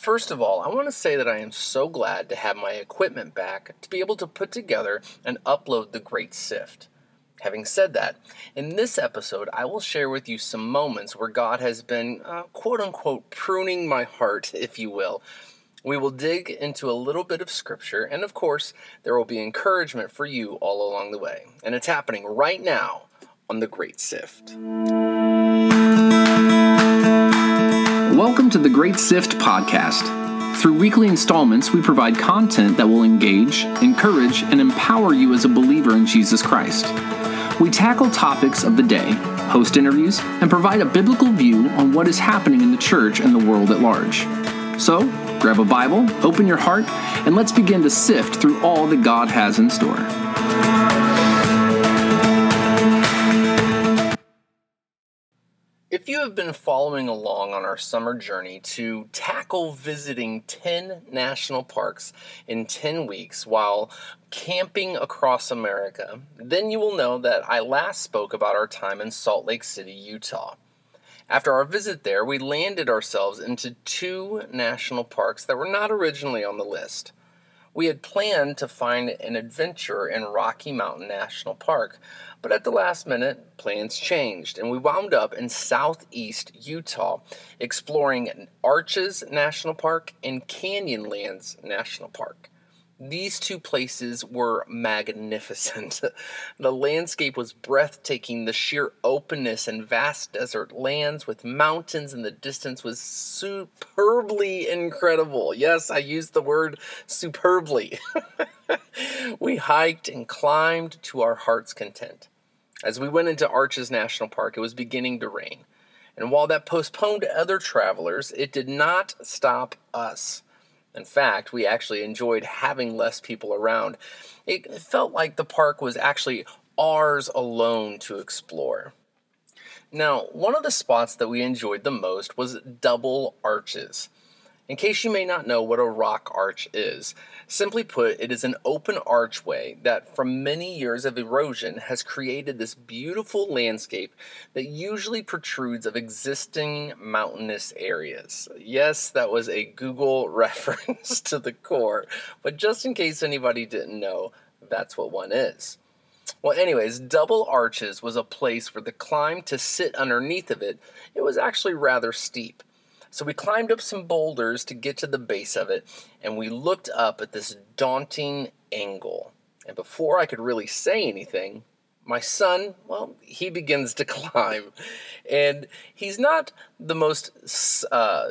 First of all, I want to say that I am so glad to have my equipment back to be able to put together and upload the Great Sift. Having said that, in this episode, I will share with you some moments where God has been, quote-unquote, pruning my heart, if you will. We will dig into a little bit of Scripture, and of course, there will be encouragement for you all along the way. And it's happening right now on The Great Sift. Welcome to The Great Sift podcast. Through weekly installments, we provide content that will engage, encourage, and empower you as a believer in Jesus Christ. We tackle topics of the day, host interviews, and provide a biblical view on what is happening in the church and the world at large. So, grab a Bible, open your heart, and let's begin to sift through all that God has in store. If you have been following along on our summer journey to tackle visiting 10 national parks in 10 weeks while camping across America, then you will know that I last spoke about our time in Salt Lake City, Utah. After our visit there, we landed ourselves into 2 national parks that were not originally on the list. We had planned to find an adventure in Rocky Mountain National Park, but at the last minute, plans changed, and we wound up in southeast Utah, exploring Arches National Park and Canyonlands National Park. These 2 places were magnificent. The landscape was breathtaking. The sheer openness and vast desert lands with mountains in the distance was superbly incredible. Yes, I used the word superbly. We hiked and climbed to our heart's content. As we went into Arches National Park, it was beginning to rain. And while that postponed other travelers, it did not stop us. In fact, we actually enjoyed having less people around. It felt like the park was actually ours alone to explore. Now, one of the spots that we enjoyed the most was Double Arches. In case you may not know what a rock arch is, simply put, it is an open archway that from many years of erosion has created this beautiful landscape that usually protrudes of existing mountainous areas. Yes, that was a Google reference to the core, but just in case anybody didn't know, that's what one is. Well, anyways, Double Arches was a place where the climb to sit underneath of it was actually rather steep. So we climbed up some boulders to get to the base of it, and we looked up at this daunting angle. And before I could really say anything, my son, he begins to climb. And he's not the most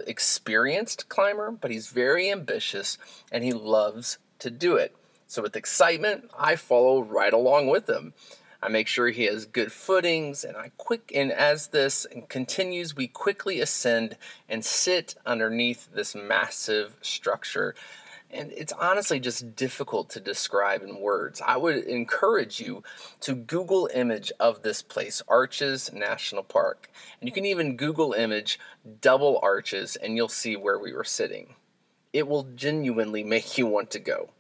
experienced climber, but he's very ambitious, and he loves to do it. So with excitement, I follow right along with him. I make sure he has good footings, and as this continues, we quickly ascend and sit underneath this massive structure. And it's honestly just difficult to describe in words. I would encourage you to Google image of this place, Arches National Park. And you can even Google image Double Arches, and you'll see where we were sitting. It will genuinely make you want to go.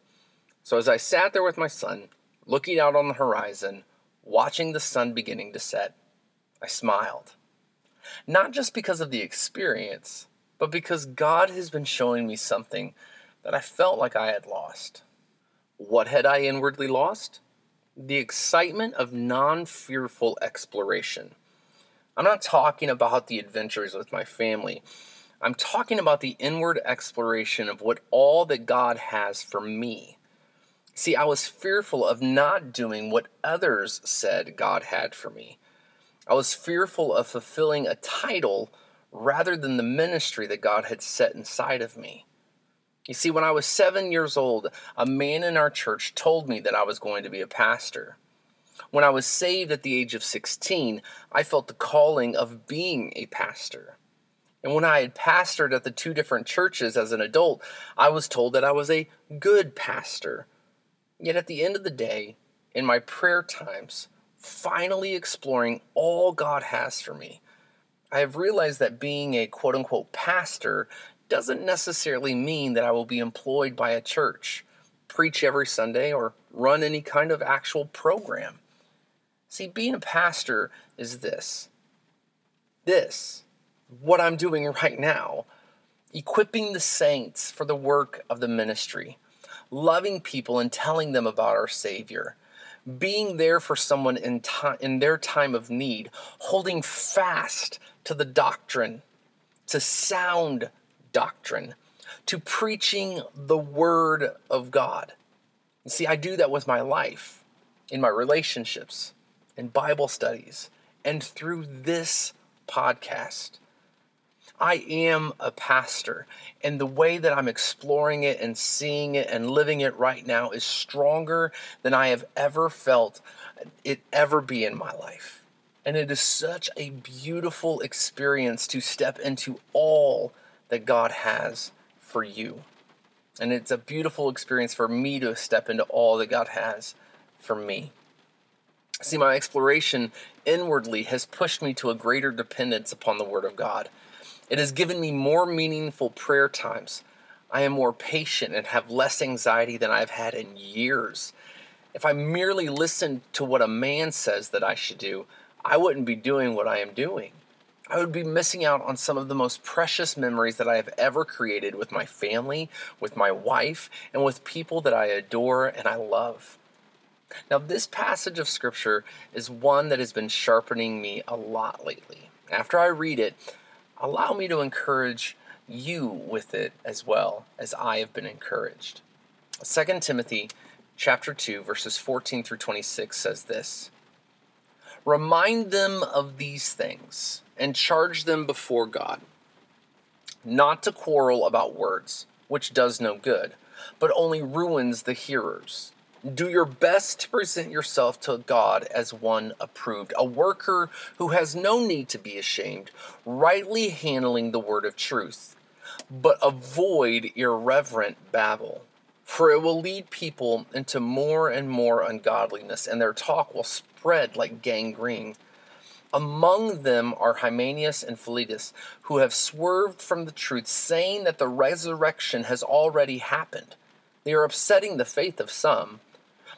So as I sat there with my son, looking out on the horizon, watching the sun beginning to set, I smiled. Not just because of the experience, but because God has been showing me something that I felt like I had lost. What had I inwardly lost? The excitement of non-fearful exploration. I'm not talking about the adventures with my family. I'm talking about the inward exploration of what all that God has for me. See, I was fearful of not doing what others said God had for me. I was fearful of fulfilling a title rather than the ministry that God had set inside of me. You see, when I was 7 years old, a man in our church told me that I was going to be a pastor. When I was saved at the age of 16, I felt the calling of being a pastor. And when I had pastored at the 2 different churches as an adult, I was told that I was a good pastor. Yet at the end of the day, in my prayer times, finally exploring all God has for me, I have realized that being a quote-unquote pastor doesn't necessarily mean that I will be employed by a church, preach every Sunday, or run any kind of actual program. See, being a pastor is this. What I'm doing right now. equipping the saints for the work of the ministry, loving people and telling them about our Savior, being there for someone in their time of need, holding fast to the doctrine, to sound doctrine, to preaching the Word of God. You see, I do that with my life, in my relationships, in Bible studies, and through this podcast. I am a pastor, and the way that I'm exploring it and seeing it and living it right now is stronger than I have ever felt it ever be in my life. And it is such a beautiful experience to step into all that God has for you. And it's a beautiful experience for me to step into all that God has for me. See, my exploration inwardly has pushed me to a greater dependence upon the Word of God. It has given me more meaningful prayer times. I am more patient and have less anxiety than I've had in years. If I merely listened to what a man says that I should do, I wouldn't be doing what I am doing. I would be missing out on some of the most precious memories that I have ever created with my family, with my wife, and with people that I adore and I love. Now, this passage of Scripture is one that has been sharpening me a lot lately. After I read it, allow me to encourage you with it as well as I have been encouraged. 2 Timothy chapter 2, verses 14 through 26 says this: "Remind them of these things and charge them before God, not to quarrel about words, which does no good, but only ruins the hearers. Do your best to present yourself to God as one approved, a worker who has no need to be ashamed, rightly handling the word of truth. But avoid irreverent babble, for it will lead people into more and more ungodliness, and their talk will spread like gangrene. Among them are Hymenaeus and Philetus, who have swerved from the truth, saying that the resurrection has already happened. They are upsetting the faith of some.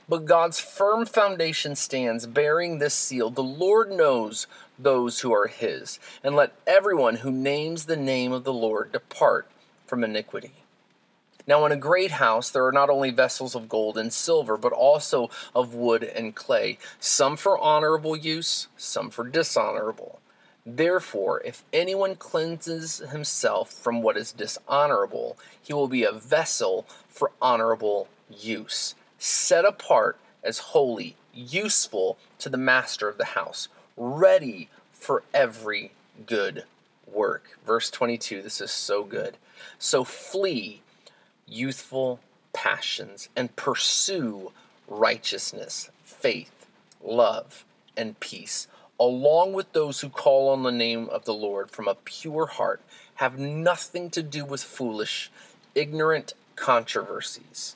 But God's firm foundation stands, bearing this seal: the Lord knows those who are his, and let everyone who names the name of the Lord depart from iniquity. Now in a great house there are not only vessels of gold and silver, but also of wood and clay, some for honorable use, some for dishonorable. Therefore, if anyone cleanses himself from what is dishonorable, he will be a vessel for honorable use, set apart as holy, useful to the master of the house, ready for every good work." Verse 22, this is so good. "So flee youthful passions and pursue righteousness, faith, love, and peace, along with those who call on the name of the Lord from a pure heart. Have nothing to do with foolish, ignorant controversies.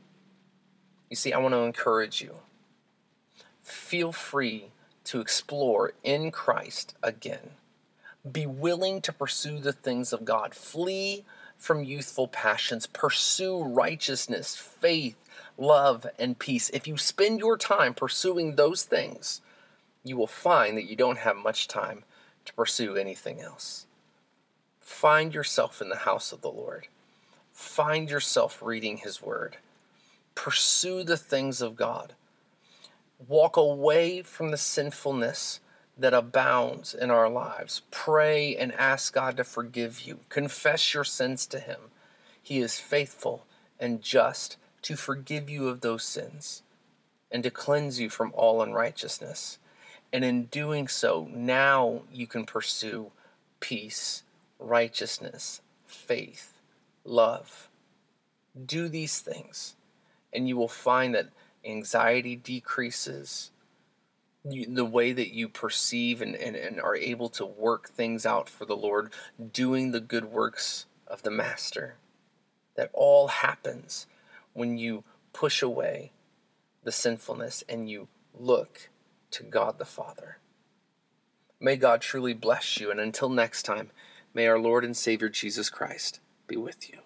You see, I want to encourage you. Feel free to explore in Christ again. Be willing to pursue the things of God. Flee from youthful passions. Pursue righteousness, faith, love, and peace. If you spend your time pursuing those things, you will find that you don't have much time to pursue anything else. Find yourself in the house of the Lord. Find yourself reading His Word. Pursue the things of God. Walk away from the sinfulness that abounds in our lives. Pray and ask God to forgive you. Confess your sins to Him. He is faithful and just to forgive you of those sins and to cleanse you from all unrighteousness. And in doing so, now you can pursue peace, righteousness, faith, love. Do these things, and you will find that anxiety decreases. The way that you perceive and are able to work things out for the Lord, doing the good works of the Master. That all happens when you push away the sinfulness and you look to God the Father. May God truly bless you, and until next time, may our Lord and Savior Jesus Christ be with you.